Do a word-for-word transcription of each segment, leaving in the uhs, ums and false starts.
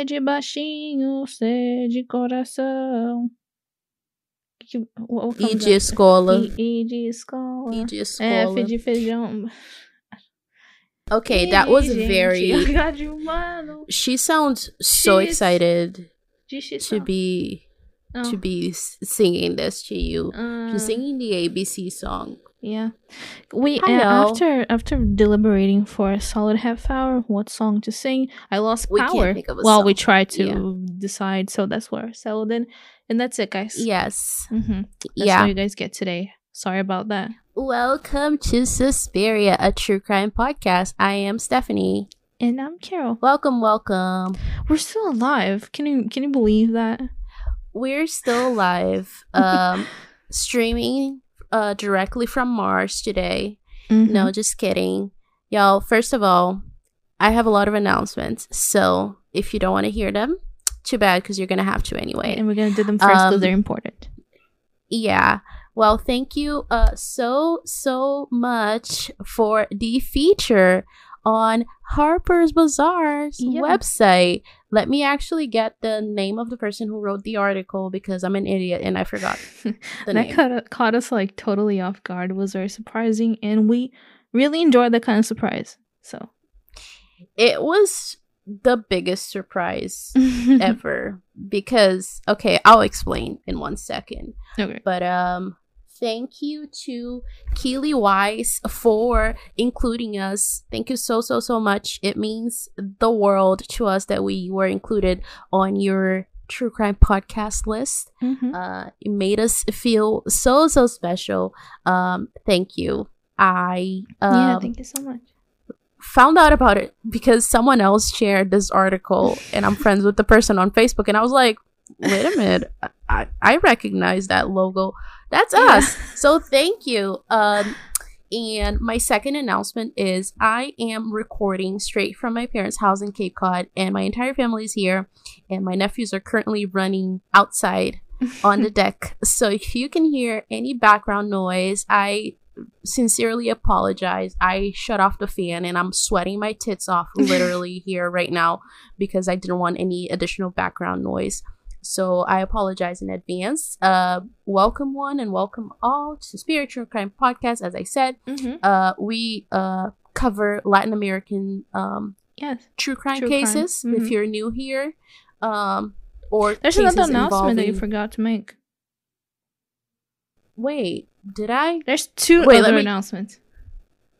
C de baixinho, C de coração. Que, o, o I de escola. I, I de escola. I de escola. F de feijão. Okay, I, that was gente, very... She sounds so She's... excited She's... to be... Oh. To be singing this to you, uh, to singing the A B C song. Yeah, we uh, after after deliberating for a solid half hour, what song to sing? I lost we power while song. we tried to yeah. decide. So that's where I settled in, and that's it, guys. Yes, mm-hmm. that's yeah. what you guys get today. Sorry about that. Welcome to Suspiria, a true crime podcast. I am Stephanie, and I'm Carol. Welcome, welcome. We're still alive. Can you can you believe that? We're still alive, um, streaming uh, directly from Mars today. Mm-hmm. No, just kidding. Y'all, first of all, I have a lot of announcements. So if you don't want to hear them, too bad, because you're going to have to anyway. And we're going to do them first because um, they're important. Yeah. Well, thank you uh, so, so much for the feature on Harper's Bazaar's yeah. website. Let me actually get the name of the person who wrote the article because I'm an idiot and I forgot the that name. That caught us like totally off guard. It was very surprising and we really enjoyed that kind of surprise. So it was the biggest surprise ever because, okay, I'll explain in one second. Okay. But um, thank you to Keely Wise for including us. Thank you so, so, so much. It means the world to us that we were included on your true crime podcast list. Mm-hmm. Uh, it made us feel so, so special. Um, thank you. I um, yeah, thank you so much. Found out about it because someone else shared this article and I'm friends with the person on Facebook and I was like, wait a minute, I, I recognize that logo. That's us. Yeah. So thank you. Um, and my second announcement is I am recording straight from my parents' house in Cape Cod and my entire family is here and my nephews are currently running outside on the deck. So if you can hear any background noise, I sincerely apologize. I shut off the fan and I'm sweating my tits off literally here right now because I didn't want any additional background noise. So I apologize in advance. Uh, welcome one and welcome all to Spiritual Crime Podcast. As I said, mm-hmm. uh, we uh, cover Latin American um, yes. true crime true cases. Crime. Mm-hmm. If you're new here, um, or there's another announcement involving... that you forgot to make. Wait, did I? There's two Wait, other me... announcements.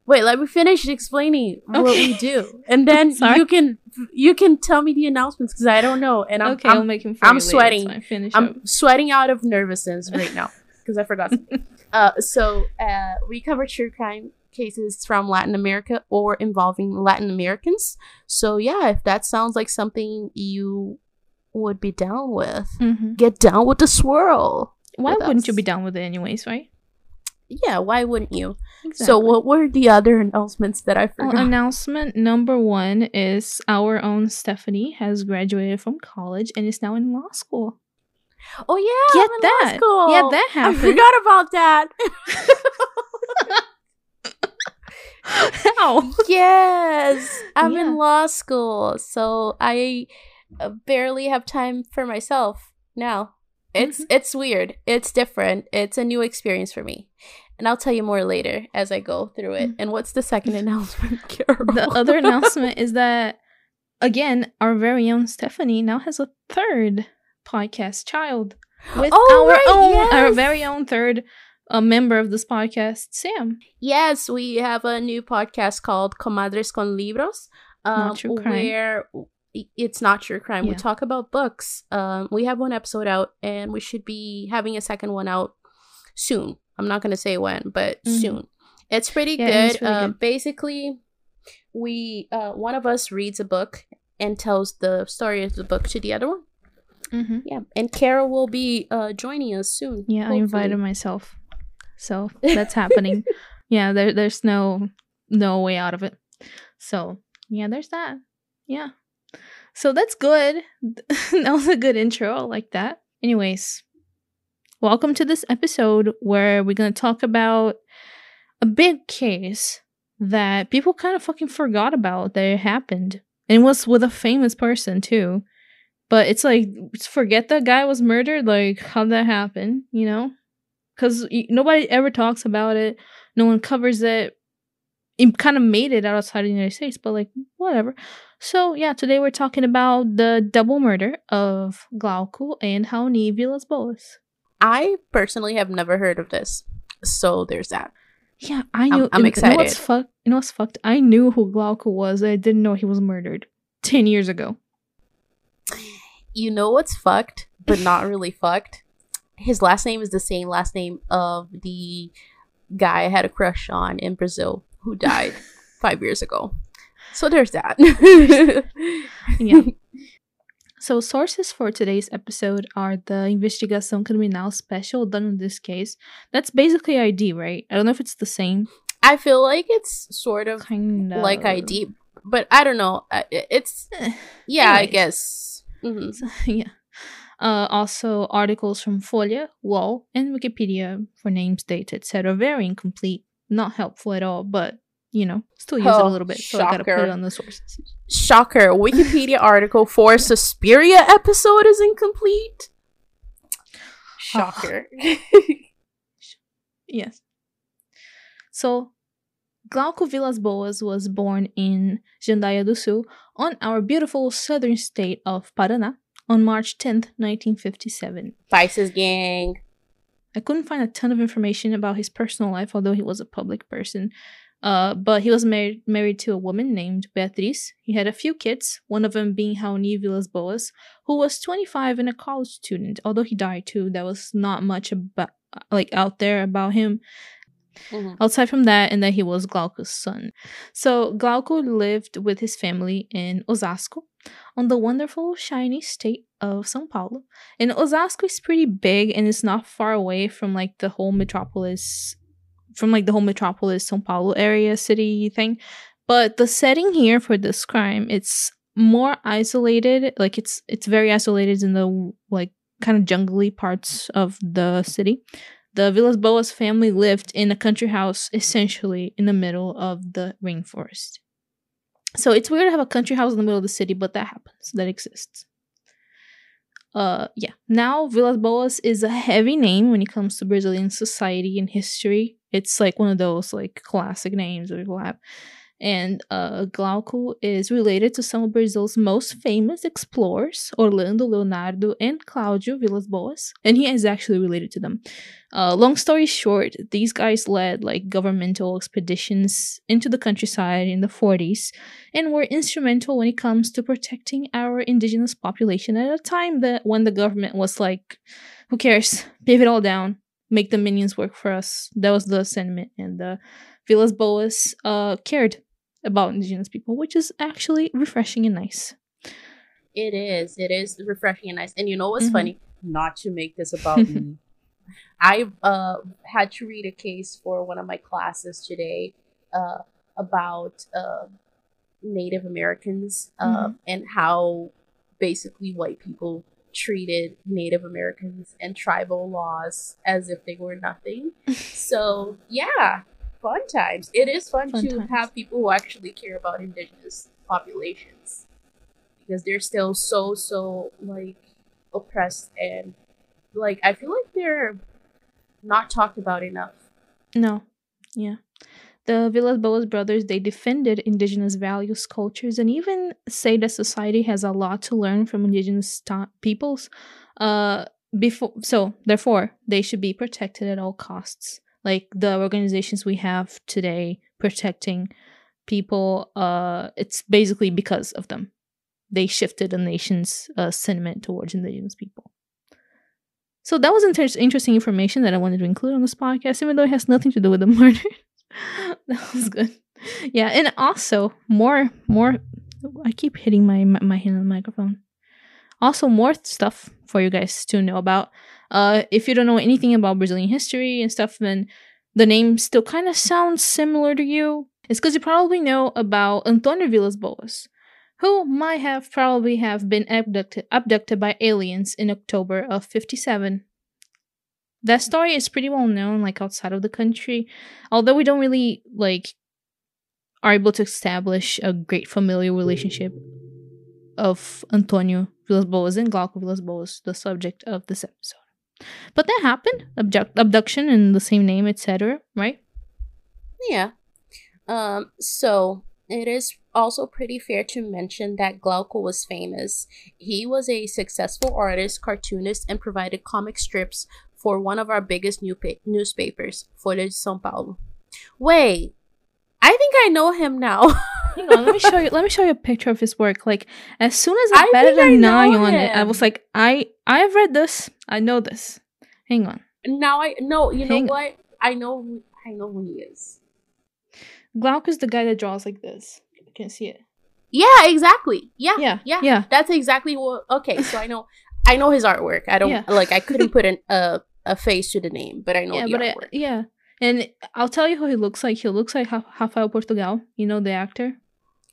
Wait, let me finish explaining okay. what we do, and then you can you can tell me the announcements because I don't know, and I'm okay, I'm, I'm, I'm sweating. Finish I'm up. sweating out of nervousness right now because I forgot. uh, so uh, we cover true crime cases from Latin America or involving Latin Americans. So yeah, if that sounds like something you would be down with, mm-hmm. get down with the swirl. Why wouldn't us. you be down with it, anyways? Right. Yeah, why wouldn't you? Exactly. So what were the other announcements that I forgot? Well, announcement number one is our own Stephanie has graduated from college and is now in law school. Oh, yeah. Get that. Law school. Yeah, that happened. I forgot about that. How? Yes, I'm yeah. in law school. So I barely have time for myself now. It's mm-hmm. it's weird. It's different. It's a new experience for me. And I'll tell you more later as I go through it. And what's the second announcement, Carol? The other announcement is that, again, our very own Stephanie now has a third podcast child with oh, our right, own, yes. our very own third a member of this podcast, Sam. Yes, we have a new podcast called Comadres con Libros, um, where... it's not true crime. Yeah. We talk about books. Um, we have one episode out and we should be having a second one out soon. I'm not going to say when, but mm-hmm. soon. It's pretty yeah, good. It's really uh, good. Basically, we uh, one of us reads a book and tells the story of the book to the other one. Mm-hmm. Yeah. And Carol will be uh, joining us soon. Yeah, hopefully. I invited myself. So that's happening. Yeah, there, there's no, no way out of it. So, yeah, there's that. Yeah. So that's good. That was a good intro. I like that. Anyways, welcome to this episode where we're going to talk about a big case that people kind of fucking forgot about that happened. And it was with a famous person, too. But it's like, forget that guy was murdered. Like, how'd that happen? You know? Because nobody ever talks about it. No one covers it. It kind of made it outside of the United States, but like, whatever. So, yeah, today we're talking about the double murder of Glauco and Raoni Villas-Boas. I personally have never heard of this. So there's that. Yeah, I knew. I'm, I'm excited. You know, what's fuck, you know what's fucked? I knew who Glauco was. I didn't know he was murdered ten years ago. You know what's fucked, but not really fucked? His last name is the same last name of the guy I had a crush on in Brazil who died five years ago. So there's that. Yeah. So sources for today's episode are the Investigação Criminal special done on this case. That's basically I D, right? I don't know if it's the same. I feel like it's sort of kind of like I D, but I don't know. It's, yeah, anyways. I guess. Mm-hmm. So, yeah. Uh, also, articles from Folha, Wall, and Wikipedia for names, dates, et cetera. Very incomplete, not helpful at all, but you know, still use oh, it a little bit. Shocker. So I gotta put it on the sources. Shocker! Wikipedia article for Suspiria episode is incomplete. Shocker. Yes. So, Glauco Villas-Boas was born in Jandaya do Sul, on our beautiful southern state of Paraná, on March tenth, nineteen fifty-seven. Pisces gang. I couldn't find a ton of information about his personal life, although he was a public person. Uh, but he was married married to a woman named Beatriz. He had a few kids, one of them being Raoni Villas-Boas, who was twenty-five and a college student. Although he died too, there was not much about, like, out there about him. Mm-hmm. Outside from that, and that he was Glauco's son. So Glauco lived with his family in Osasco, on the wonderful, shiny state of São Paulo. And Osasco is pretty big, and it's not far away from like the whole metropolis, from like the whole metropolis São Paulo area city thing. But the setting here for this crime, it's more isolated. Like it's it's very isolated in the like kind of jungly parts of the city. The Villas-Boas family lived in a country house, essentially, in the middle of the rainforest. So it's weird to have a country house in the middle of the city, but that happens. That exists. Uh, yeah. Now, Villas-Boas is a heavy name when it comes to Brazilian society and history. It's like one of those like classic names or lab. And uh, Glauco is related to some of Brazil's most famous explorers, Orlando, Leonardo, and Claudio Villas-Boas. And he is actually related to them. Uh, long story short, these guys led like governmental expeditions into the countryside in the forties and were instrumental when it comes to protecting our indigenous population at a time that when the government was like, who cares, pave it all down, make the minions work for us. That was the sentiment, and the Villas-Boas uh, cared about indigenous people, which is actually refreshing and nice. It is. It is refreshing and nice. And you know what's mm-hmm. funny? Not to make this about me. I uh, had to read a case for one of my classes today uh, about uh, Native Americans uh, mm-hmm. and how basically white people treated Native Americans and tribal laws as if they were nothing. So, yeah. Fun times. It is fun, fun to times. Have people who actually care about indigenous populations, because they're still so so like oppressed, and like I feel like they're not talked about enough. No. Yeah. The Villas-Boas brothers, they defended indigenous values, cultures, and even say that society has a lot to learn from indigenous ta- peoples. Uh, before so therefore they should be protected at all costs. Like the organizations we have today protecting people, uh, it's basically because of them. They shifted the nation's uh, sentiment towards indigenous people. So that was inter- interesting information that I wanted to include on this podcast, even though it has nothing to do with the murder. That was good. Yeah, and also more, more. I keep hitting my my, my hand on the microphone. Also, more stuff for you guys to know about. Uh, if you don't know anything about Brazilian history and stuff, then the name still kind of sounds similar to you. It's because you probably know about Antonio Villas-Boas, who might have probably have been abducted, abducted by aliens in October of fifty-seven. That story is pretty well known, like, outside of the country, although we don't really, like, are able to establish a great familial relationship of Antonio Villas-Boas and Glauco Villas-Boas, the subject of this episode. But that happened. Abduct- abduction and the same name, et cetera, right? Yeah. Um, so it is also pretty fair to mention that Glauco was famous. He was a successful artist, cartoonist, and provided comic strips for one of our biggest new pa- newspapers, Folha de São Paulo. Wait, I think I know him now. Hang on, let me show you. Let me show you a picture of his work. Like, as soon as I, I batted an eye on it, I was like, I I have read this. I know this. Hang on. Now I no. You Hang know what? On. I know. I know who he is. Glauco is the guy that draws like this. You can see it. Yeah, exactly. Yeah, yeah, yeah. yeah. That's exactly what. Okay, so I know. I know his artwork. I don't yeah. like. I couldn't put an uh, a face to the name, but I know yeah, the but artwork. I, yeah. And I'll tell you who he looks like. He looks like Rafael Portugal, you know, the actor.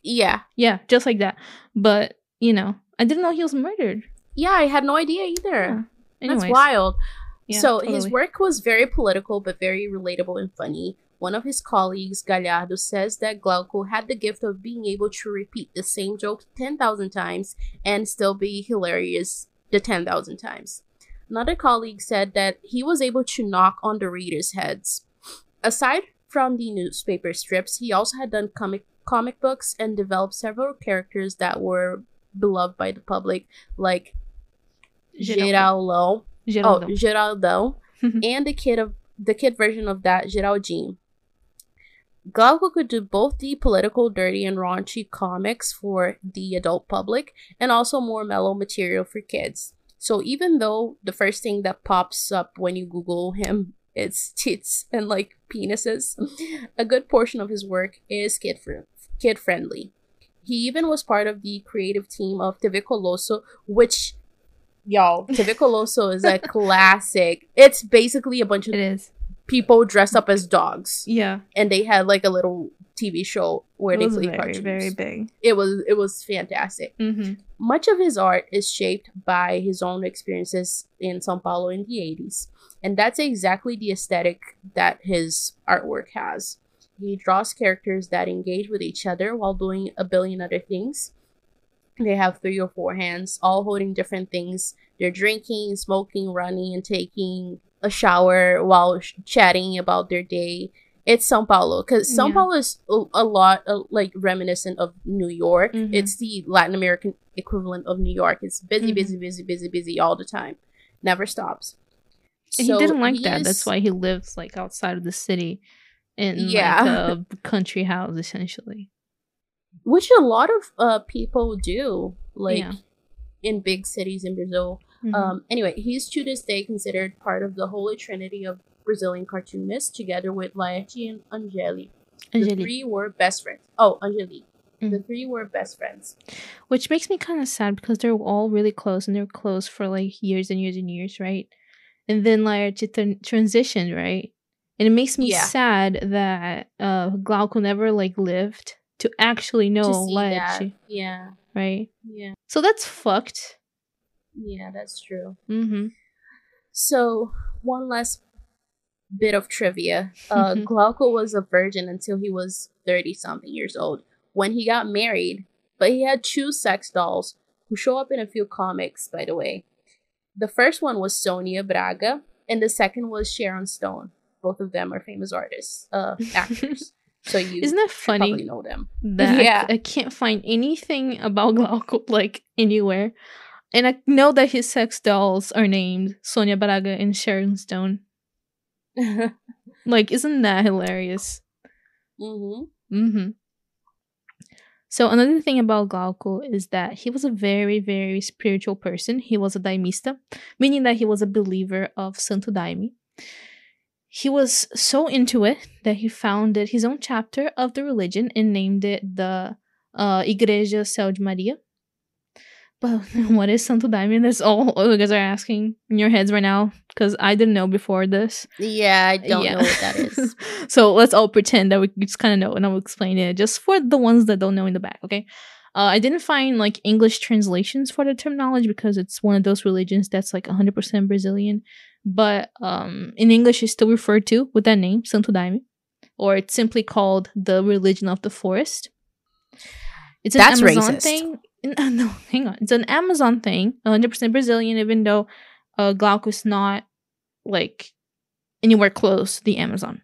Yeah. Yeah, just like that. But, you know, I didn't know he was murdered. Yeah, I had no idea either. Yeah. That's wild. Yeah, so totally. His work was very political, but very relatable and funny. One of his colleagues, Galhardo, says that Glauco had the gift of being able to repeat the same joke ten thousand times and still be hilarious the ten thousand times. Another colleague said that he was able to knock on the readers' heads. Aside from the newspaper strips, he also had done comic comic books and developed several characters that were beloved by the public, like Geraldo, oh Geraldo, and the kid of the kid version of that, Geraldine. Glauco could do both the political, dirty, and raunchy comics for the adult public, and also more mellow material for kids. So even though the first thing that pops up when you Google him it's tits and like penises, a good portion of his work is kid fr- kid friendly. He even was part of the creative team of T V Colosso, which, y'all, T V Colosso is a classic. It's basically a bunch of it is. people dressed up as dogs. Yeah, and they had like a little T V show where it they played very, cartoons. Very big. It was it was fantastic. Mm-hmm. Much of his art is shaped by his own experiences in São Paulo in the eighties. And that's exactly the aesthetic that his artwork has. He draws characters that engage with each other while doing a billion other things. They have three or four hands, all holding different things. They're drinking, smoking, running, and taking a shower while sh- chatting about their day. It's São Paulo, because São yeah. Paulo is a, a lot uh, like reminiscent of New York. Mm-hmm. It's the Latin American equivalent of New York. It's busy, mm-hmm. busy, busy, busy, busy all the time. Never stops. So he didn't like he that. Is, That's why he lives like outside of the city in yeah. like a country house, essentially. Which a lot of uh, people do, like yeah. in big cities in Brazil. Mm-hmm. Um, anyway, he's to this day considered part of the Holy Trinity of Brazilian cartoonists, together with Laerte and Angeli. Angeli. The three were best friends. Oh, Angeli. Mm-hmm. The three were best friends. Which makes me kind of sad because they're all really close and they're close for like years and years and years, right? And then Laerte th- transitioned, right? And it makes me yeah. sad that uh, Glauco never like lived to actually know Laerte. Yeah. Right? Yeah. So that's fucked. Yeah, that's true. Mm-hmm. So one last bit of trivia. Uh, Glauco was a virgin until he was thirty-something years old when he got married. But he had two sex dolls who show up in a few comics, by the way. The first one was Sonia Braga, and the second was Sharon Stone. Both of them are famous artists, uh, actors. So you Isn't that funny probably know them. That yeah. I, I can't find anything about Glauco, like, anywhere. And I know that his sex dolls are named Sonia Braga and Sharon Stone. Like, isn't that hilarious? Mm-hmm. Mm-hmm. So another thing about Glauco is that he was a very, very spiritual person. He was a daimista, meaning that he was a believer of Santo Daime. He was so into it that he founded his own chapter of the religion and named it the uh, Igreja do Céu de Maria. But what is Santo Daime? That's all you guys are asking in your heads right now, because I didn't know before this. Yeah, I don't yeah. know what that is. So let's all pretend that we just kind of know, and I'll explain it just for the ones that don't know in the back, okay? Uh, I didn't find, like, English translations for the terminology because it's one of those religions that's, like, one hundred percent Brazilian. But um, in English, it's still referred to with that name, Santo Daime, or it's simply called the religion of the forest. It's an that's Amazon racist. Thing. No, no, hang on. It's an Amazon thing, one hundred percent Brazilian, even though uh, Glauco is not, like, anywhere close to the Amazon.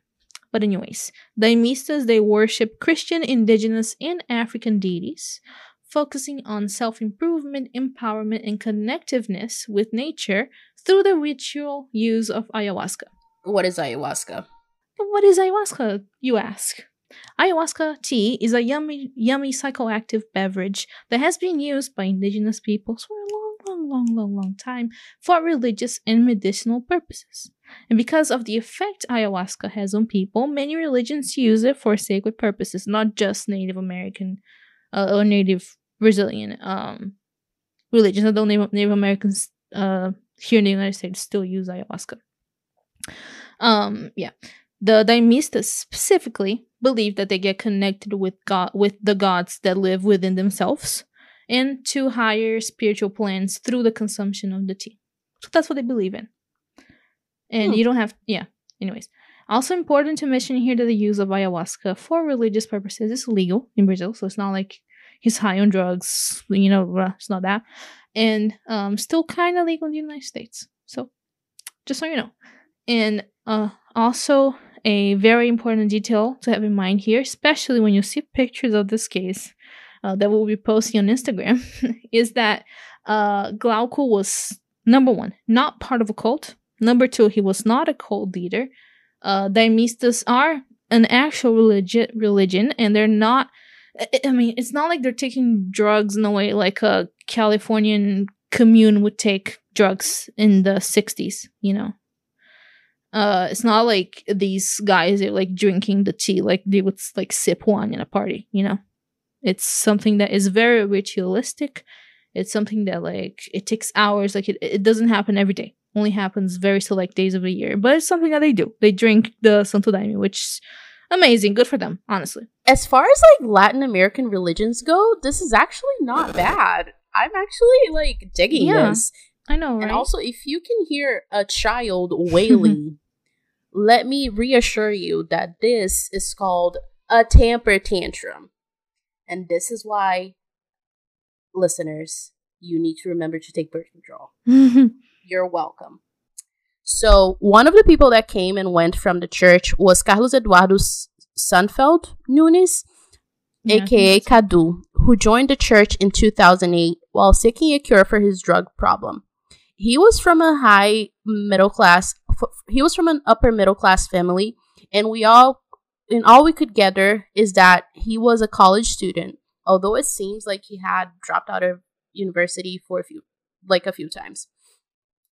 But anyways, Daimistas, they worship Christian, indigenous, and African deities, focusing on self-improvement, empowerment, and connectiveness with nature through the ritual use of ayahuasca. What is ayahuasca? What is ayahuasca, you ask? Ayahuasca tea is a yummy, yummy psychoactive beverage that has been used by indigenous peoples for a long, long, long, long, long time for religious and medicinal purposes. And because of the effect ayahuasca has on people, many religions use it for sacred purposes, not just Native American uh, or Native Brazilian um, religions, although Native, Native Americans uh, here in the United States still use ayahuasca. Um, yeah. The Daimistas specifically believe that they get connected with God, with the gods that live within themselves, and to higher spiritual planes through the consumption of the tea. So that's what they believe in. And hmm. you don't have, yeah. Anyways, also important to mention here that the use of ayahuasca for religious purposes is legal in Brazil, so it's not like he's high on drugs, you know, it's not that, and um, still kind of legal in the United States. So, just so you know, and uh, also. A very important detail to have in mind here, especially when you see pictures of this case uh, that we'll be posting on Instagram, is that uh, Glauco was, number one, not part of a cult. Number two, he was not a cult leader. Uh, Daimistas are an actual religi- religion, and they're not, I mean, it's not like they're taking drugs in a way like a Californian commune would take drugs in the sixties, you know. Uh, it's not like these guys are like drinking the tea, like they would like sip one in a party, you know. It's something that is very ritualistic. It's something that like it takes hours. Like it, it doesn't happen every day. Only happens very select days of the year. But it's something that they do. They drink the Santo Daime, which is amazing. Good for them, honestly. As far as like Latin American religions go, this is actually not bad. I'm actually like digging yeah, this. I know, right? And also, if you can hear a child wailing. Let me reassure you that this is called a temper tantrum. And this is why, listeners, you need to remember to take birth control. You're welcome. So, one of the people that came and went from the church was Carlos Eduardo Sunfeld Nunes, yeah, aka Kadu, who joined the church in two thousand eight while seeking a cure for his drug problem. He was from a high middle class. He was from an upper middle class family, and we all, and all we could gather is that he was a college student. Although it seems like he had dropped out of university for a few, like a few times.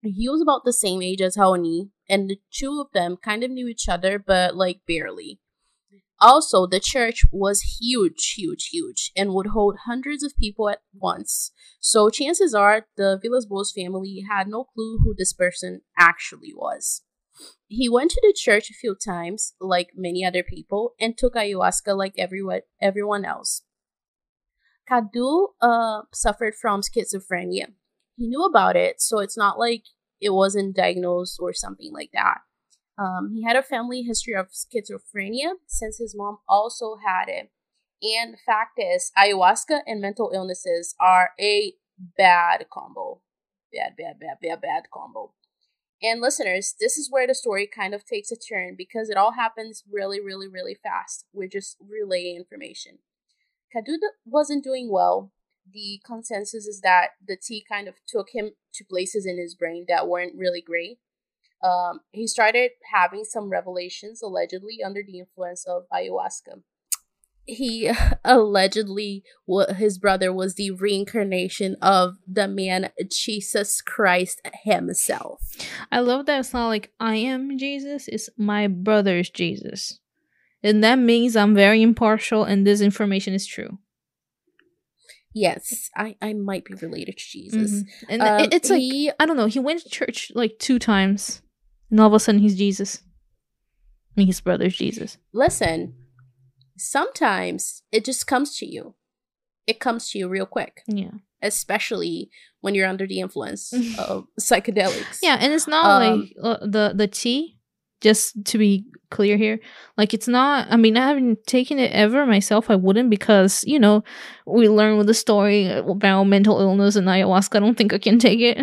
He was about the same age as Raoni, and the two of them kind of knew each other, but like barely. Also, the church was huge, huge, huge, and would hold hundreds of people at once. So chances are the Villas-Boas family had no clue who this person actually was. He went to the church a few times, like many other people, and took ayahuasca like everyone, everyone else. Kadu uh, suffered from schizophrenia. He knew about it, so it's not like it wasn't diagnosed or something like that. Um, he had a family history of schizophrenia since his mom also had it. And fact is, ayahuasca and mental illnesses are a bad combo. Bad, bad, bad, bad, bad combo. And listeners, this is where the story kind of takes a turn because it all happens really, really, really fast. We're just relaying information. Kadu wasn't doing well. The consensus is that the tea kind of took him to places in his brain that weren't really great. Um, he started having some revelations, allegedly under the influence of ayahuasca. He allegedly, w- his brother was the reincarnation of the man Jesus Christ himself. I love that it's not like I am Jesus, it's my brother's Jesus. And that means I'm very impartial and this information is true. Yes, I, I might be related to Jesus. Mm-hmm. And um, it, it's like, he, I don't know, he went to church like two times. And all of a sudden, he's Jesus. I mean, his brother's Jesus. Listen, sometimes it just comes to you. It comes to you real quick. Yeah. Especially when you're under the influence of psychedelics. Yeah, and it's not um, like uh, the, the tea just to be clear here, like, it's not, I mean, I haven't taken it ever myself. I wouldn't, because, you know, we learn with the story about mental illness and ayahuasca. I don't think I can take it.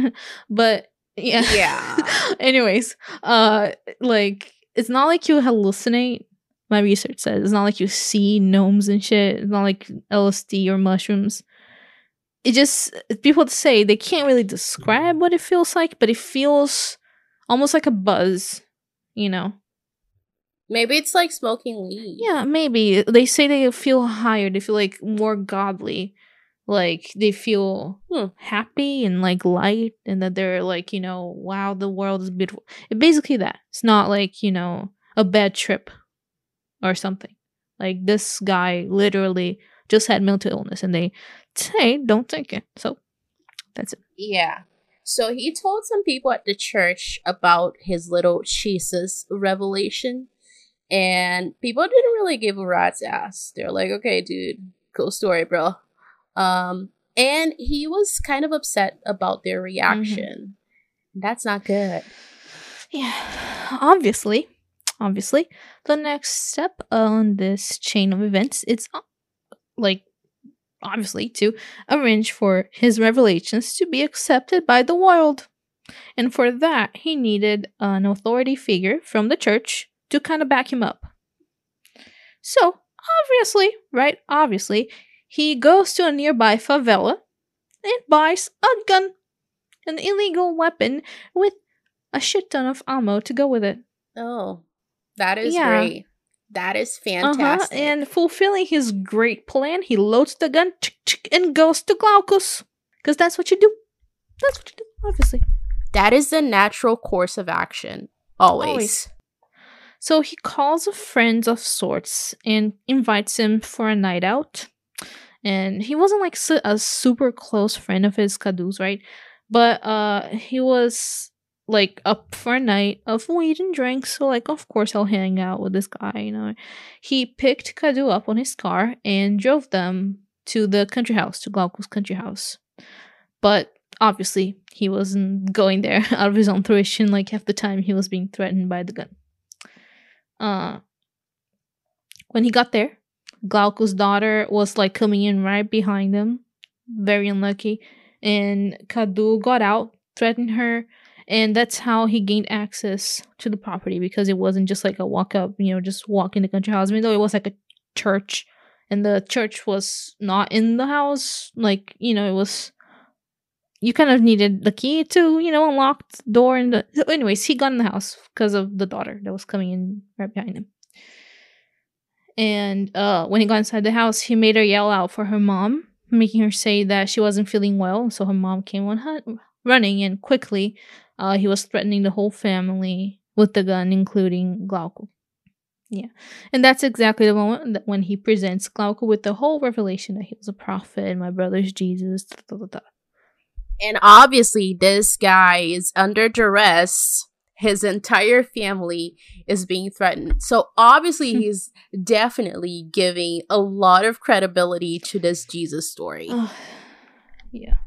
But yeah. Yeah. Anyways, uh, like, it's not like you hallucinate. My research says it's not like you see gnomes and shit. It's not like L S D or mushrooms. It just, people say they can't really describe what it feels like, but it feels almost like a buzz, you know. Maybe it's like smoking weed. Yeah, maybe. They say they feel higher. They feel like more godly. Like they feel hmm. happy and like light, and that they're like, you know, wow, the world is beautiful. It, basically that. It's not like, you know, a bad trip or something. Like, this guy literally just had mental illness and they say don't take it. So that's it. Yeah. So he told some people at the church about his little Jesus revelation, and people didn't really give a rat's ass. They're like, okay, dude, cool story, bro. Um, and he was kind of upset about their reaction. Mm-hmm. That's not good. Yeah, obviously. Obviously. The next step on this chain of events, it's like, obviously, to arrange for his revelations to be accepted by the world. And for that, he needed an authority figure from the church to kind of back him up. So, obviously, right, obviously, he goes to a nearby favela and buys a gun, an illegal weapon with a shit ton of ammo to go with it. Oh. That is yeah. great. That is fantastic. Uh-huh. And fulfilling his great plan, he loads the gun and goes to Glaucus. Because that's what you do. That's what you do, obviously. That is the natural course of action. Always. Always. So he calls a friend of sorts and invites him for a night out. And he wasn't like su- a super close friend of his, Kadu's, right? But uh, he was... like, up for a night of weed and drinks, so, like, of course I'll hang out with this guy, you know. He picked Kadu up on his car and drove them to the country house, to Glauco's country house. But, obviously, he wasn't going there out of his own fruition. Like, half the time he was being threatened by the gun. Uh, when he got there, Glauco's daughter was, like, coming in right behind them. Very unlucky. And Kadu got out, threatened her, and that's how he gained access to the property, because it wasn't just like a walk up, you know, just walk in the country house. Even though it was like a church, and the church was not in the house, like, you know, it was, you kind of needed the key to, you know, unlock the door. And the, so anyways, he got in the house because of the daughter that was coming in right behind him. And uh, when he got inside the house, he made her yell out for her mom, making her say that she wasn't feeling well. So her mom came on her, running in quickly. Uh, he was threatening the whole family with the gun, including Glauco. Yeah. And that's exactly the moment that when he presents Glauco with the whole revelation that he was a prophet, my brother's Jesus. Da, da, da, da. And obviously, this guy is under duress. His entire family is being threatened. So obviously, he's definitely giving a lot of credibility to this Jesus story. Oh, yeah.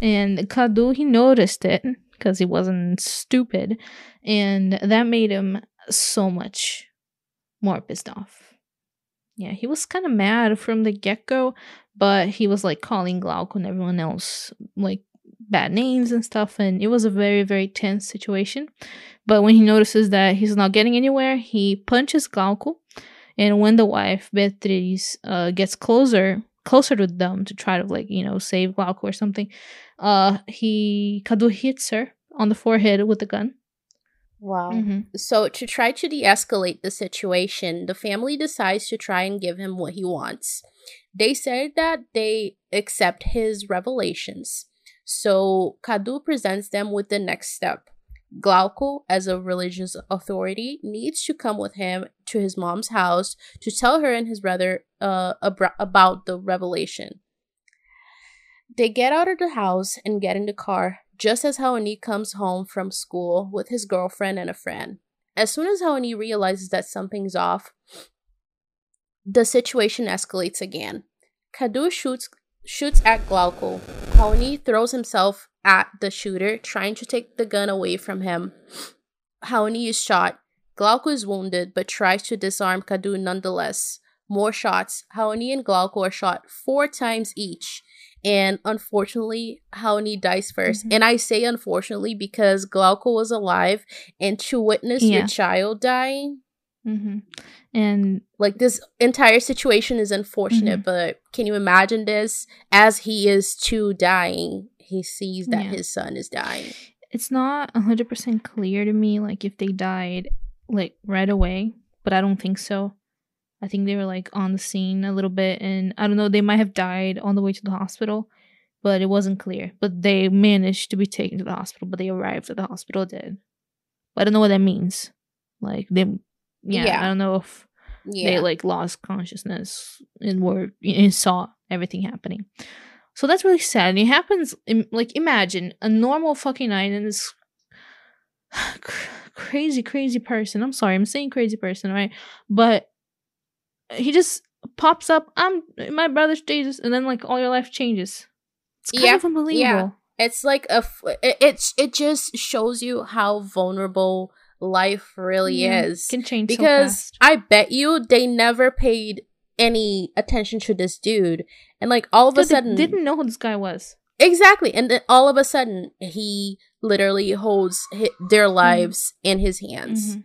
And Kadu, he noticed it, because he wasn't stupid, and that made him so much more pissed off. Yeah, he was kind of mad from the get-go, but he was, like, calling Glauco and everyone else, like, bad names and stuff, and it was a very, very tense situation. But when he notices that he's not getting anywhere, he punches Glauco, and when the wife, Beatriz, uh, gets closer... closer to them to try to, like, you know, save Glauco or something, uh he Kadu hits her on the forehead with the gun. Wow. Mm-hmm. So to try to de-escalate the situation, the family decides to try and give him what he wants. They said that they accept his revelations. So Kadu presents them with the next step. Glauco, as a religious authority, needs to come with him to his mom's house to tell her and his brother uh, abra- about the revelation. They get out of the house and get in the car, just as Raoni comes home from school with his girlfriend and a friend. As soon as Raoni realizes that something's off, the situation escalates again. Kadu shoots shoots at Glauco. Raoni throws himself at the shooter, trying to take the gun away from him. Raoni is shot. Glauco is wounded but tries to disarm Kadu nonetheless. More shots. Raoni and Glauco are shot four times each. And unfortunately, Raoni dies first. Mm-hmm. And I say unfortunately because Glauco was alive, and to witness yeah. your child dying. Mm-hmm. And like this entire situation is unfortunate, mm-hmm. but can you imagine this? As he is too dying, he sees that yeah. his son is dying. It's not one hundred percent clear to me, like if they died like right away, but I don't think so. I think they were like on the scene a little bit, and I don't know, they might have died on the way to the hospital, but it wasn't clear. But they managed to be taken to the hospital, but they arrived at the hospital dead. But I don't know what that means. Like they, yeah, yeah. I don't know if yeah. they like lost consciousness and were and saw everything happening. So that's really sad. And it happens, in, like imagine a normal fucking night and this crazy, crazy person. I'm sorry, I'm saying crazy person, right? But he just pops up. I'm my brother's Jesus, and then like all your life changes. It's kind yeah, of unbelievable. Yeah. It's like a f- it, it's it just shows you how vulnerable life really yeah, is. Can change because so fast. I bet you they never paid any attention to this dude, and like all of a sudden they didn't know who this guy was exactly, and then all of a sudden he literally holds his, their lives mm-hmm. in his hands. Mm-hmm.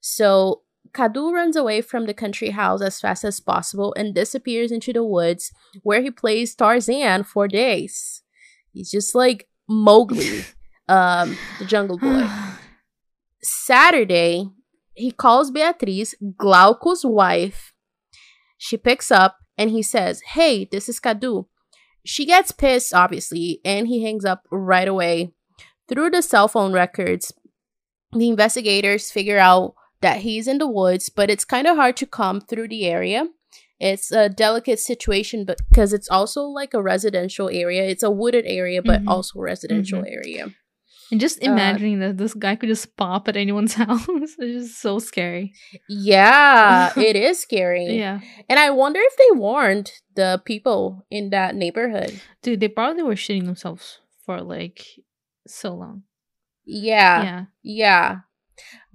So Kadu runs away from the country house as fast as possible and disappears into the woods, where he plays Tarzan for days. He's just like Mowgli, um, the Jungle Boy. Saturday, he calls Beatriz, Glauco's wife. She picks up and he says, "Hey, this is Kadu." She gets pissed, obviously, and he hangs up right away. Through the cell phone records, the investigators figure out that he's in the woods, but it's kind of hard to come through the area. It's a delicate situation because it's also like a residential area. It's a wooded area, but mm-hmm. also a residential mm-hmm. area. And just imagining uh, that this guy could just pop at anyone's house is just so scary. Yeah, it is scary. Yeah. And I wonder if they warned the people in that neighborhood. Dude, they probably were shitting themselves for like so long. Yeah. Yeah. Yeah.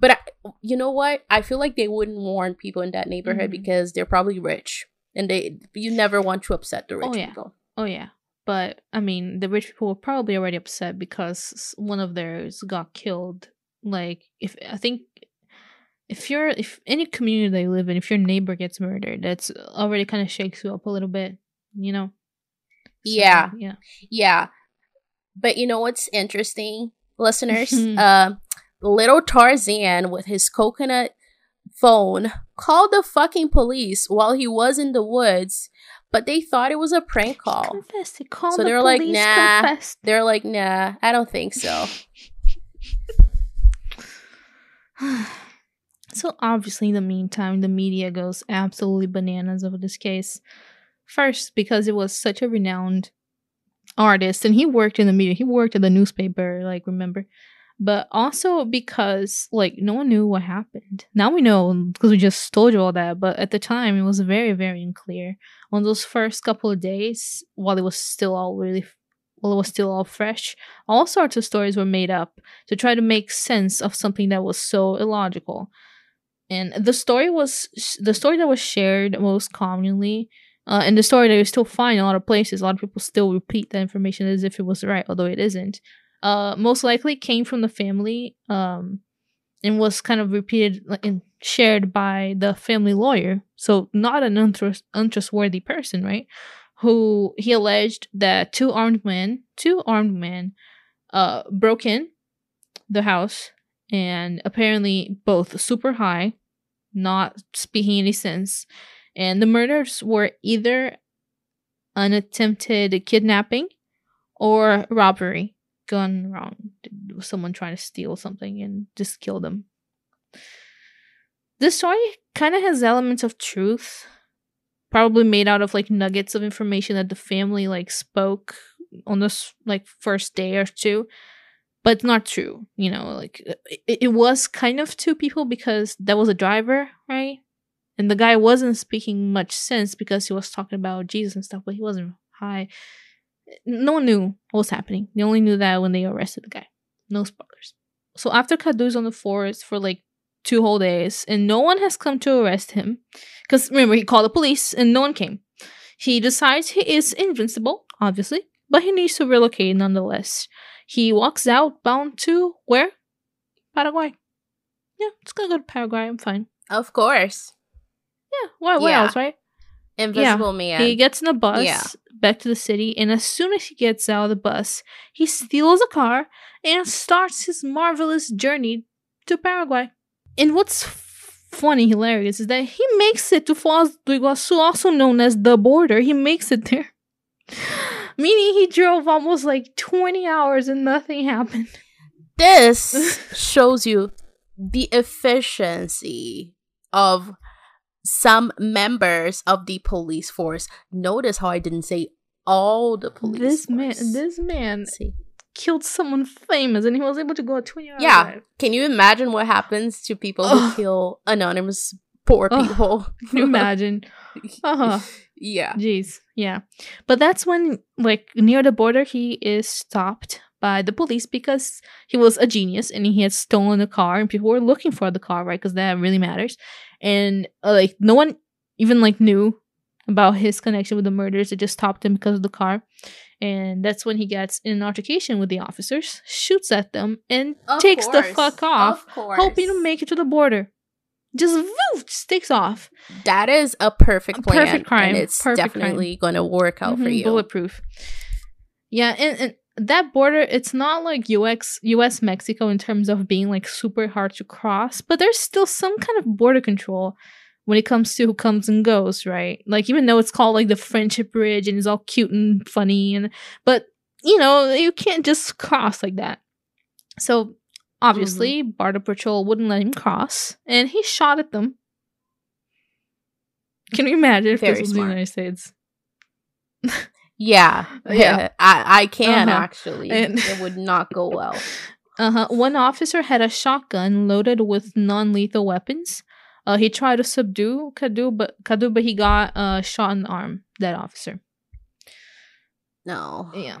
But I, you know what? I feel like they wouldn't warn people in that neighborhood mm-hmm. because they're probably rich, and they you never want to upset the rich oh, yeah. people. Oh yeah, but I mean, the rich people were probably already upset because one of theirs got killed. Like, if I think if you're if any community they live in, if your neighbor gets murdered, that's already kind of shakes you up a little bit, you know? So, yeah, yeah, yeah. But you know what's interesting, listeners? Um. uh, Little Tarzan with his coconut phone called the fucking police while he was in the woods, but they thought it was a prank call. Confessed. Called so the they're like, nah. Confessed. They're like, nah. I don't think so. So obviously, in the meantime, the media goes absolutely bananas over this case. First, because it was such a renowned artist, and he worked in the media. He worked at the newspaper. Like, remember. But also because, like, no one knew what happened. Now we know because we just told you all that. But at the time, it was very, very unclear. On those first couple of days, while it was still all really, while it was still all fresh, all sorts of stories were made up to try to make sense of something that was so illogical. And the story was the story that was shared most commonly, uh, and the story that you still find in a lot of places. A lot of people still repeat that information as if it was right, although it isn't. Uh, most likely came from the family, um, and was kind of repeated and shared by the family lawyer. So not an untrust- untrustworthy person, right? Who he alleged that two armed men, two armed men, uh, broke in the house, and apparently both super high, not speaking any sense, and the murders were either an attempted kidnapping or robbery. Gone wrong. Someone trying to steal something and just kill them. This story kind of has elements of truth, probably made out of like nuggets of information that the family like spoke on this like first day or two, but not true. You know, like it, it was kind of two people because there was a driver, right? And the guy wasn't speaking much sense because he was talking about Jesus and stuff, but he wasn't high. No one knew what was happening. They only knew that when they arrested the guy. No spoilers. So after Kadu's on the forest for like two whole days, and no one has come to arrest him. Because, remember, he called the police, and no one came. He decides he is invincible, obviously, but he needs to relocate nonetheless. He walks out, bound to where? Paraguay. Yeah, just gonna go to Paraguay, I'm fine. Of course. Yeah, where, where yeah. else, right? Invisible yeah. man. He gets in a bus yeah. back to the city, and as soon as he gets out of the bus, he steals a car and starts his marvelous journey to Paraguay. And what's f- funny, hilarious, is that he makes it to Foz do Iguaçu, also known as the border. He makes it there. Meaning he drove almost like twenty hours and nothing happened. This shows you the efficiency of some members of the police force. Notice how I didn't say all the police this force. Man, this man See. killed someone famous and he was able to go twenty hours. Yeah. Life. Can you imagine what happens to people Ugh. who kill anonymous poor Ugh. people? Can you imagine? Uh-huh. Yeah. Jeez. Yeah. But that's when, like, near the border, he is stopped by the police because he was a genius and he had stolen a car and people were looking for the car, right? Because that really matters. And uh, like no one even like knew about his connection with the murders. They just stopped him because of the car. And that's when he gets in an altercation with the officers, shoots at them, and of takes course. the fuck off, of hoping to make it to the border. Just, woof, just takes off. That is a perfect plan. A perfect crime. And it's perfect definitely going to work out mm-hmm, for you. Bulletproof. Yeah, and, and that border, it's not like U S Mexico in terms of being like super hard to cross, but there's still some kind of border control when it comes to who comes and goes, right? Like, even though it's called like the Friendship Bridge and it's all cute and funny, and but you know, you can't just cross like that. So obviously, mm-hmm. border patrol wouldn't let him cross, and he shot at them. Can you imagine if Very this was smart. the United States? Yeah, yeah, I, I can uh-huh. actually. And it would not go well. Uh-huh. One officer had a shotgun loaded with non-lethal weapons. Uh, he tried to subdue Kadu, but Kadu, but he got uh, shot in the arm. That officer. No. Yeah.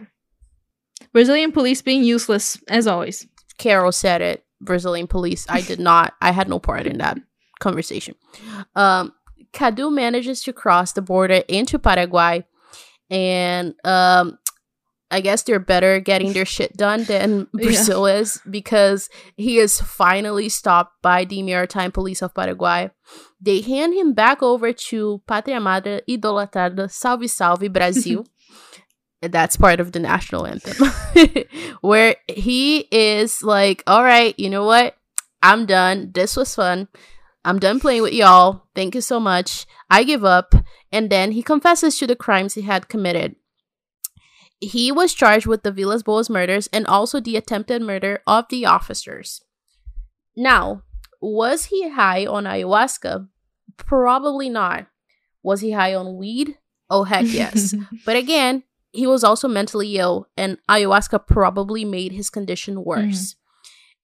Brazilian police being useless as always. Carol said it. Brazilian police. I did not. I had no part in that conversation. Um, Kadu manages to cross the border into Paraguay. And um, I guess they're better getting their shit done than Brazil yeah. is, because he is finally stopped by the Maritime Police of Paraguay. They hand him back over to Pátria Amada Idolatrada Salve Salve Brasil. That's part of the national anthem. Where he is like, all right, you know what? I'm done. This was fun. I'm done playing with y'all. Thank you so much. I give up. And then he confesses to the crimes he had committed. He was charged with the Villas-Boas murders and also the attempted murder of the officers. Now, was he high on ayahuasca? Probably not. Was he high on weed? Oh, heck yes. But again, he was also mentally ill, and ayahuasca probably made his condition worse.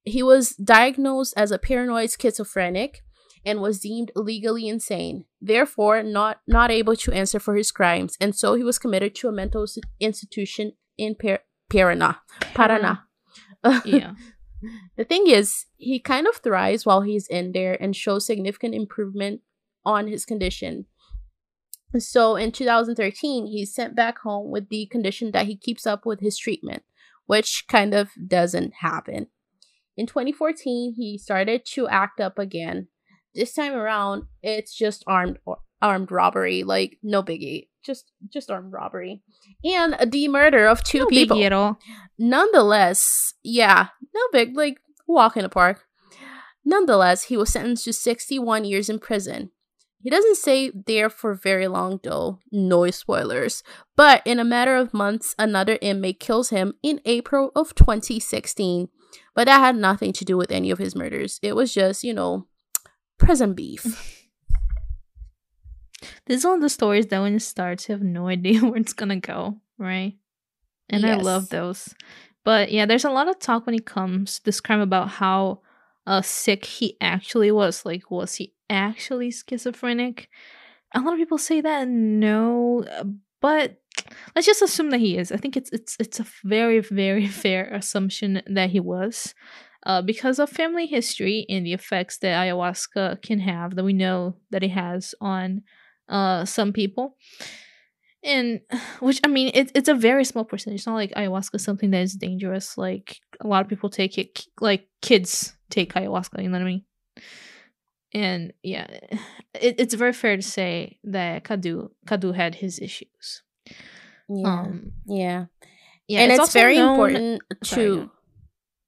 Mm-hmm. He was diagnosed as a paranoid schizophrenic and was deemed legally insane, therefore not, not able to answer for his crimes. And so he was committed to a mental institution in per- Paraná. Paraná. Yeah. The thing is, he kind of thrives while he's in there and shows significant improvement on his condition. So in two thousand thirteen, he's sent back home with the condition that he keeps up with his treatment, which kind of doesn't happen. In twenty fourteen, he started to act up again. This time around, it's just armed armed robbery. Like, no biggie. Just just armed robbery. And the murder of two no people. Biggie at all. Nonetheless, yeah, no big, like, walk in the park. Nonetheless, he was sentenced to sixty-one years in prison. He doesn't stay there for very long, though. No spoilers. But in a matter of months, another inmate kills him in April of twenty sixteen. But that had nothing to do with any of his murders. It was just, you know, prison beef. This is one of the stories that when it starts, you have no idea where it's gonna go, right? And yes. I love those. But yeah, there's a lot of talk when it comes to this crime about how uh, sick he actually was. Like, was he actually schizophrenic? A lot of people say that, no, but let's just assume that he is. I think it's it's it's a very, very fair assumption that he was. uh, because of family history and the effects that ayahuasca can have, that we know that it has on uh, some people. And which, I mean, it, it's a very small percentage. It's not like ayahuasca is something that is dangerous. Like, a lot of people take it, like kids take ayahuasca, you know what I mean? And yeah, it, it's very fair to say that Kadu, Kadu had his issues. Yeah. Um, yeah. Yeah. And it's, it's very known... important to... Sorry, no.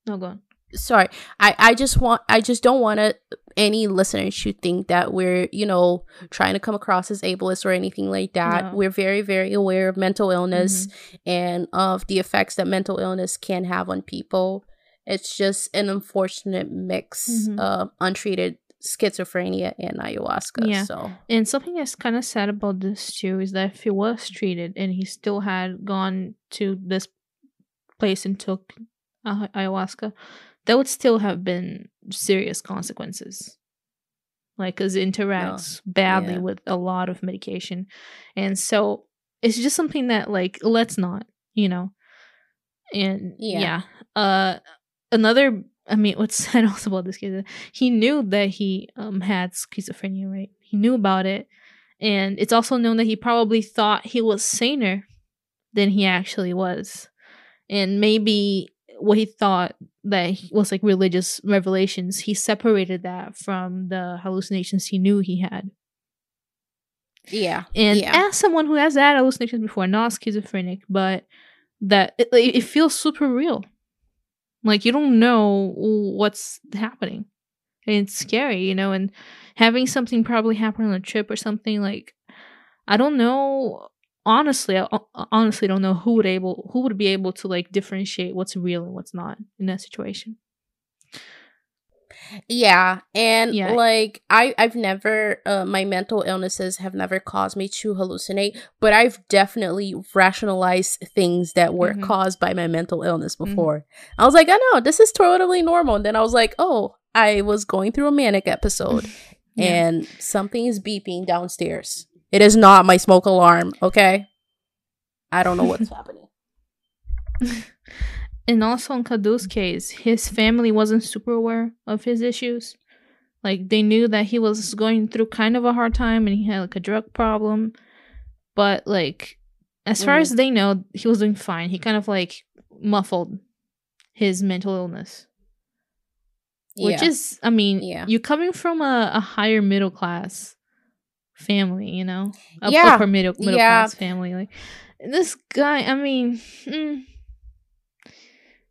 no, go on. Sorry. I, I just want, I just don't want to... any listeners should think that we're, you know, trying to come across as ableist or anything like that. No. We're very, very aware of mental illness mm-hmm. and of the effects that mental illness can have on people. It's just an unfortunate mix mm-hmm. of untreated schizophrenia and ayahuasca. Yeah. So. And something that's kind of sad about this too is that if he was treated and he still had gone to this place and took uh, ayahuasca, that would still have been serious consequences, like, because it interacts no. badly yeah. with a lot of medication. And so it's just something that, like, let's not, you know. And yeah, yeah. uh another I mean, what's sad also about this case, he knew that he um had schizophrenia, right? He knew about it, and it's also known that he probably thought he was saner than he actually was, and maybe what he thought that he was, like, religious revelations, he separated that from the hallucinations he knew he had. Yeah. And yeah. as someone who has had hallucinations before, not schizophrenic, but that it, it feels super real. Like, you don't know what's happening. And it's scary, you know, and having something probably happen on a trip or something, like, I don't know. Honestly, I honestly don't know who would able who would be able to, like, differentiate what's real and what's not in that situation. Yeah, and yeah. like I I've never uh, my mental illnesses have never caused me to hallucinate, but I've definitely rationalized things that were mm-hmm. caused by my mental illness before. Mm-hmm. I was like, oh no, this is totally normal. And then I was like, oh, I was going through a manic episode, yeah. and something is beeping downstairs. It is not my smoke alarm, okay? I don't know what's happening. And also in Kadu's case, his family wasn't super aware of his issues. Like, they knew that he was going through kind of a hard time and he had, like, a drug problem. But, like, as far mm. as they know, he was doing fine. He kind of, like, muffled his mental illness. Yeah. Which is, I mean, yeah. you're coming from a, a higher middle class family, you know, a yeah. upper middle, middle yeah. class family. Like, this guy, I mean, mm,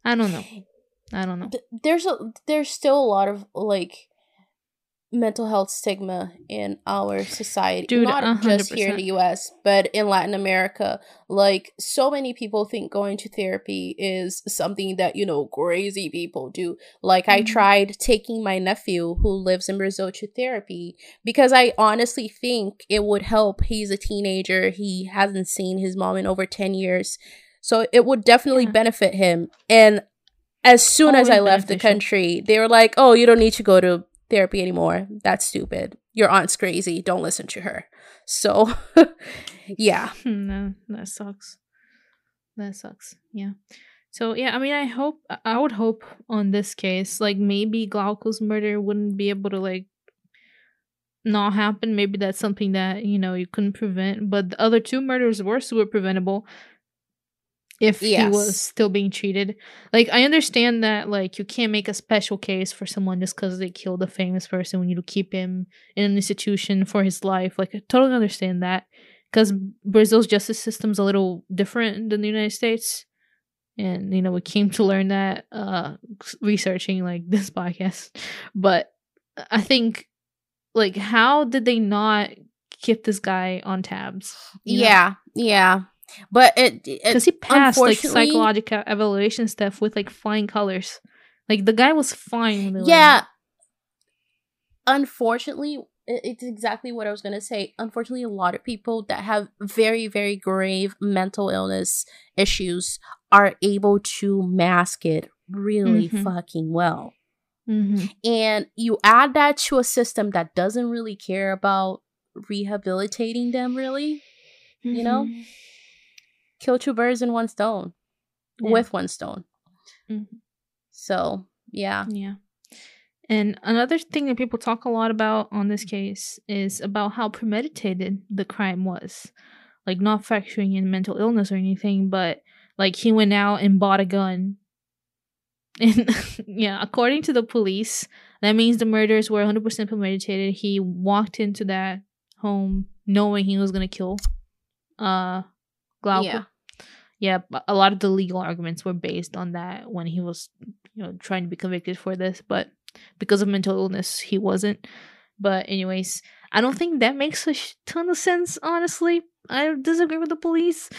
I don't know, I don't know. There's a there's still a lot of, like, mental health stigma in our society, Dude, not one hundred percent. Just here in the U S, but in Latin America. Like, so many people think going to therapy is something that, you know, crazy people do. Like, mm-hmm. I tried taking my nephew who lives in Brazil to therapy because I honestly think it would help. He's a teenager, he hasn't seen his mom in over ten years, so it would definitely yeah. benefit him. And as soon Always as I left beneficial. The country, they were like, oh, you don't need to go to therapy anymore. That's stupid. Your aunt's crazy. Don't listen to her. So, yeah. No, that sucks. That sucks. Yeah. So, yeah, I mean, I hope, I would hope on this case, like, maybe Glauco's murder wouldn't be able to, like, not happen. Maybe that's something that, you know, you couldn't prevent. But the other two murders were super preventable if yes. he was still being treated. Like, I understand that, like, you can't make a special case for someone just because they killed a famous person. We need to keep him in an institution for his life. Like, I totally understand that, because Brazil's justice system's a little different than the United States. And, you know, we came to learn that uh, researching, like, this podcast. But I think, like, how did they not keep this guy on tabs? You yeah, know? yeah. But it because he passed, like, psychological evaluation stuff with, like, flying colors. Like, the guy was fine. Really. Yeah. Unfortunately, it's exactly what I was gonna say. Unfortunately, a lot of people that have very, very grave mental illness issues are able to mask it really mm-hmm. fucking well. Mm-hmm. And you add that to a system that doesn't really care about rehabilitating them, really. Mm-hmm. You know. Kill two birds in one stone yeah. with one stone. Mm-hmm. So Yeah. Yeah. And another thing that people talk a lot about on this case is about how premeditated the crime was. Like, not factoring in mental illness or anything, but, like, he went out and bought a gun. And, yeah, according to the police, that means the murders were one hundred percent premeditated. He walked into that home knowing he was going to kill uh, Glauco. Yeah. Yeah, a lot of the legal arguments were based on that when he was, you know, trying to be convicted for this. But because of mental illness, he wasn't. But anyways, I don't think that makes a ton of sense, honestly. I disagree with the police.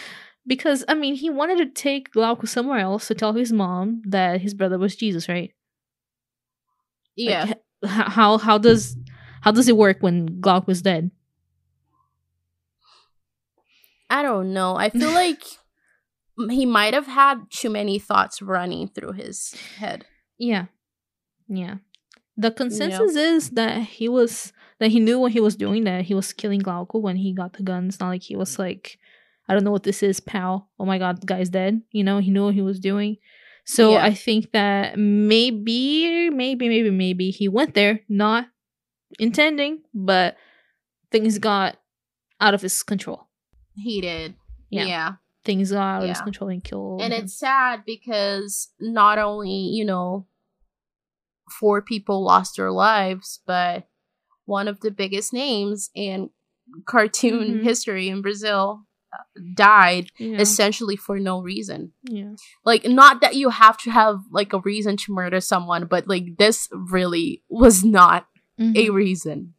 Because, I mean, he wanted to take Glauco somewhere else to tell his mom that his brother was Jesus, right? Yeah. Like, how how does how does it work when Glauco is dead? I don't know. I feel like he might have had too many thoughts running through his head. Yeah. Yeah. The consensus you know? is that he was that he knew what he was doing, that he was killing Glauco when he got the guns. Not like he was like, I don't know what this is, pal. Oh my God, the guy's dead. You know, he knew what he was doing. So yeah. I think that maybe, maybe, maybe, maybe he went there, not intending, but things got out of his control. He did. Yeah. yeah. Things got out yeah. of his control and killed. And him. It's sad because not only, you know, four people lost their lives, but one of the biggest names in cartoon mm-hmm. history in Brazil died yeah. essentially for no reason. Yeah. Like, not that you have to have like a reason to murder someone, but like this really was not mm-hmm. a reason.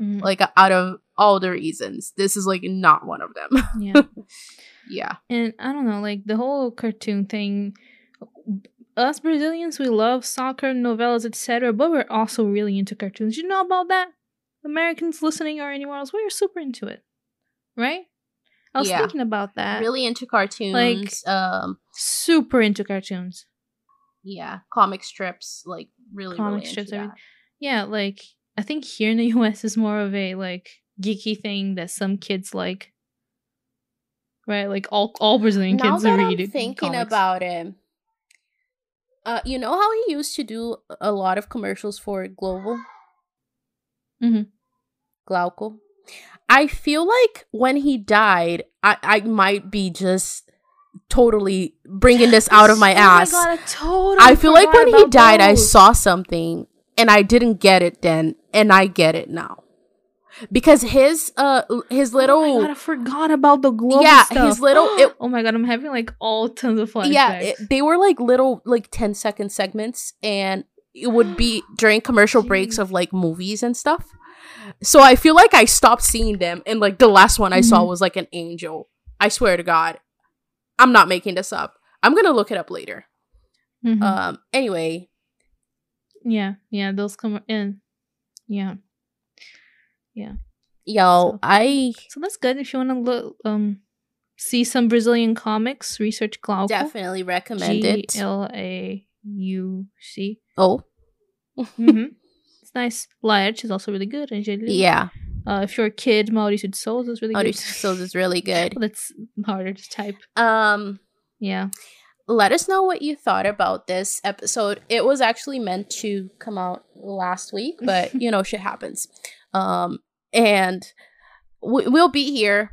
Mm-hmm. Like, out of all the reasons, this is like not one of them. Yeah. Yeah. And I don't know, like the whole cartoon thing, us Brazilians, we love soccer, novellas, et cetera, but we're also really into cartoons. You know about that? Americans listening or anywhere else, we're super into it. Right? I was yeah. thinking about that. Really into cartoons. Like, um, super into cartoons. Yeah. Comic strips. Like, really, comic really strips into that. Yeah, like, I think here in the U S is more of a, like, geeky thing that some kids like. Right? Like, all all Brazilian now kids are reading. I'm thinking comics. About it. Uh, you know how he used to do a lot of commercials for Globo? Mm-hmm. Glauco. I feel like when he died, I, I might be just totally bringing this out of my ass. Oh my God, I, totally I feel like when he died, those. I saw something and I didn't get it then, and I get it now. Because his uh his little oh my God, I forgot about the globe yeah stuff. his little it, oh my God, I'm having like all tons of fun yeah it, they were like little like ten second segments, and it would be during commercial breaks of like movies and stuff. So I feel like I stopped seeing them, and like the last one I mm-hmm. saw was like an angel. I swear to God, I'm not making this up. I'm gonna look it up later. Mm-hmm. Um anyway, yeah yeah those come in. yeah Yeah, yo, so, I. So that's good. If you want to look, um, see some Brazilian comics, research Glauco. Definitely recommend G L A U C it. G L A U C. Oh, mm-hmm. It's nice. Laerte is also really good. Angeli. Yeah. Uh, if you're a kid, Mauricio de Sousa is really Mauricio good. Mauricio de Sousa is really good. That's harder to type. Um. Yeah. Let us know what you thought about this episode. It was actually meant to come out last week, but you know, shit happens. Um, and w- we'll be here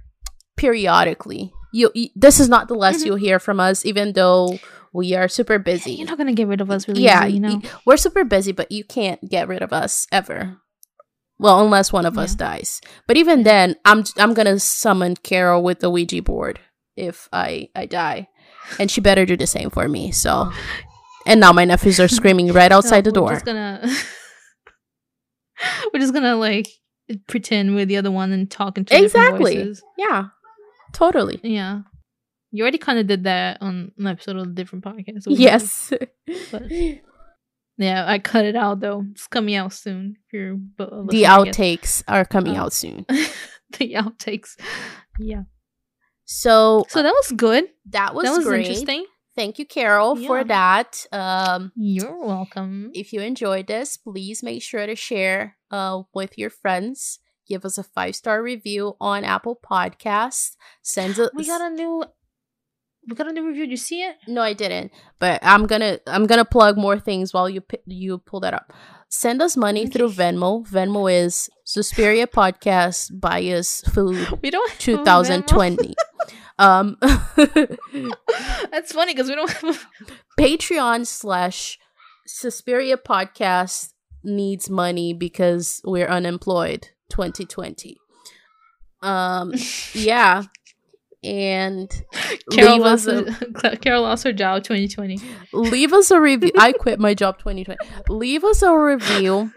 periodically. You, you this is not the last mm-hmm. you'll hear from us, even though we are super busy. You're not gonna get rid of us really yeah, easily, you know? Y- we're super busy, but you can't get rid of us ever. Well, unless one of yeah. us dies. But even then, I'm I'm gonna summon Carol with the Ouija board if I, I die. And she better do the same for me, so. And now my nephews are screaming right outside no, the door. We're just gonna... We're just gonna like pretend we're the other one and talk into exactly. different voices. Yeah, totally. Yeah, you already kind of did that on an episode of a different podcast. Yes, but, yeah, I cut it out though. It's coming out soon. If you're the outtakes are coming uh, out soon. The outtakes. Yeah. So. So that was good. That was, that was great. Interesting. Thank you, Carol, yeah. for that. Um, You're welcome. If you enjoyed this, please make sure to share uh, with your friends. Give us a five-star review on Apple Podcasts. Send us. We got a new We couldn't have reviewed. You see it? No, I didn't. But I'm gonna I'm gonna plug more things while you you pull that up. Send us money okay. through Venmo. Venmo is Suspiria Podcast Bias Food. We don't have twenty twenty. um, That's funny because we don't have Patreon slash Suspiria Podcast needs money because we're unemployed. twenty twenty. Um. Yeah. And Carol leave us a, Carol lost her job twenty twenty. Leave us a review. I quit my job twenty twenty. Leave us a review.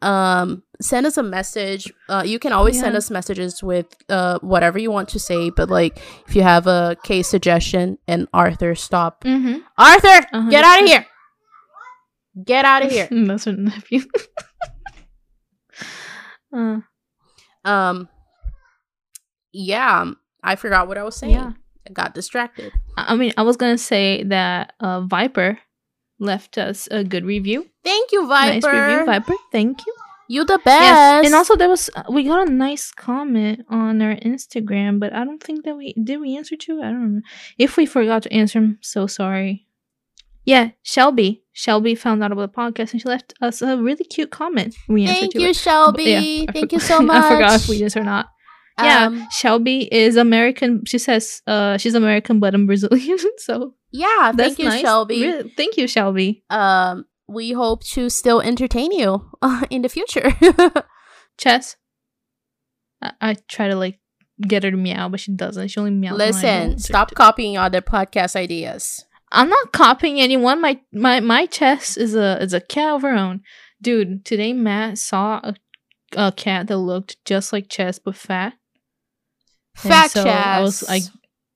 Um, send us a message. Uh, you can always yeah. send us messages with uh whatever you want to say. But like, if you have a case suggestion, and Arthur, stop. Mm-hmm. Arthur, uh-huh. get out of here. Get out of here. That's her nephew. uh. Um. Yeah. I forgot what I was saying. Yeah. I got distracted. I mean, I was going to say that uh, Viper left us a good review. Thank you, Viper. Nice review, Viper. Thank you. You the best. Yes. And also, there was uh, we got a nice comment on our Instagram, but I don't think that we... Did we answer to? I don't remember. If we forgot to answer, I'm so sorry. Yeah, Shelby. Shelby found out about the podcast and she left us a really cute comment. We Thank you, it. Shelby. But, yeah, Thank for- you so much. I forgot if we did or not. Yeah, um, Shelby is American. She says uh, she's American, but I'm Brazilian. So yeah, that's thank you, nice. Shelby. Re- thank you, Shelby. Um, we hope to still entertain you uh, in the future. Chess. I-, I try to like get her to meow, but she doesn't. She only meows. Listen, stop copying other podcast ideas. I'm not copying anyone. My my my Chess is a is a cat of her own, dude. Today Matt saw a, a cat that looked just like Chess but fat. Fat so Chess. I was like,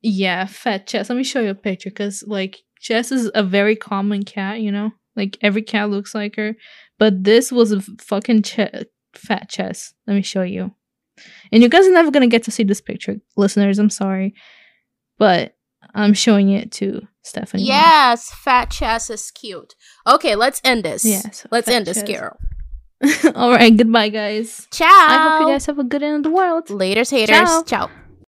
yeah, fat Chess. Let me show you a picture because, like, Chess is a very common cat, you know? Like, every cat looks like her. But this was a fucking che- fat Chess. Let me show you. And you guys are never going to get to see this picture, listeners. I'm sorry. But I'm showing it to Stephanie. Yes, fat Chess is cute. Okay, let's end this. Yes. Let's end Chess. This, Carol. All right, goodbye, guys. Ciao. I hope you guys have a good end of the world. Later, haters. Ciao. Ciao.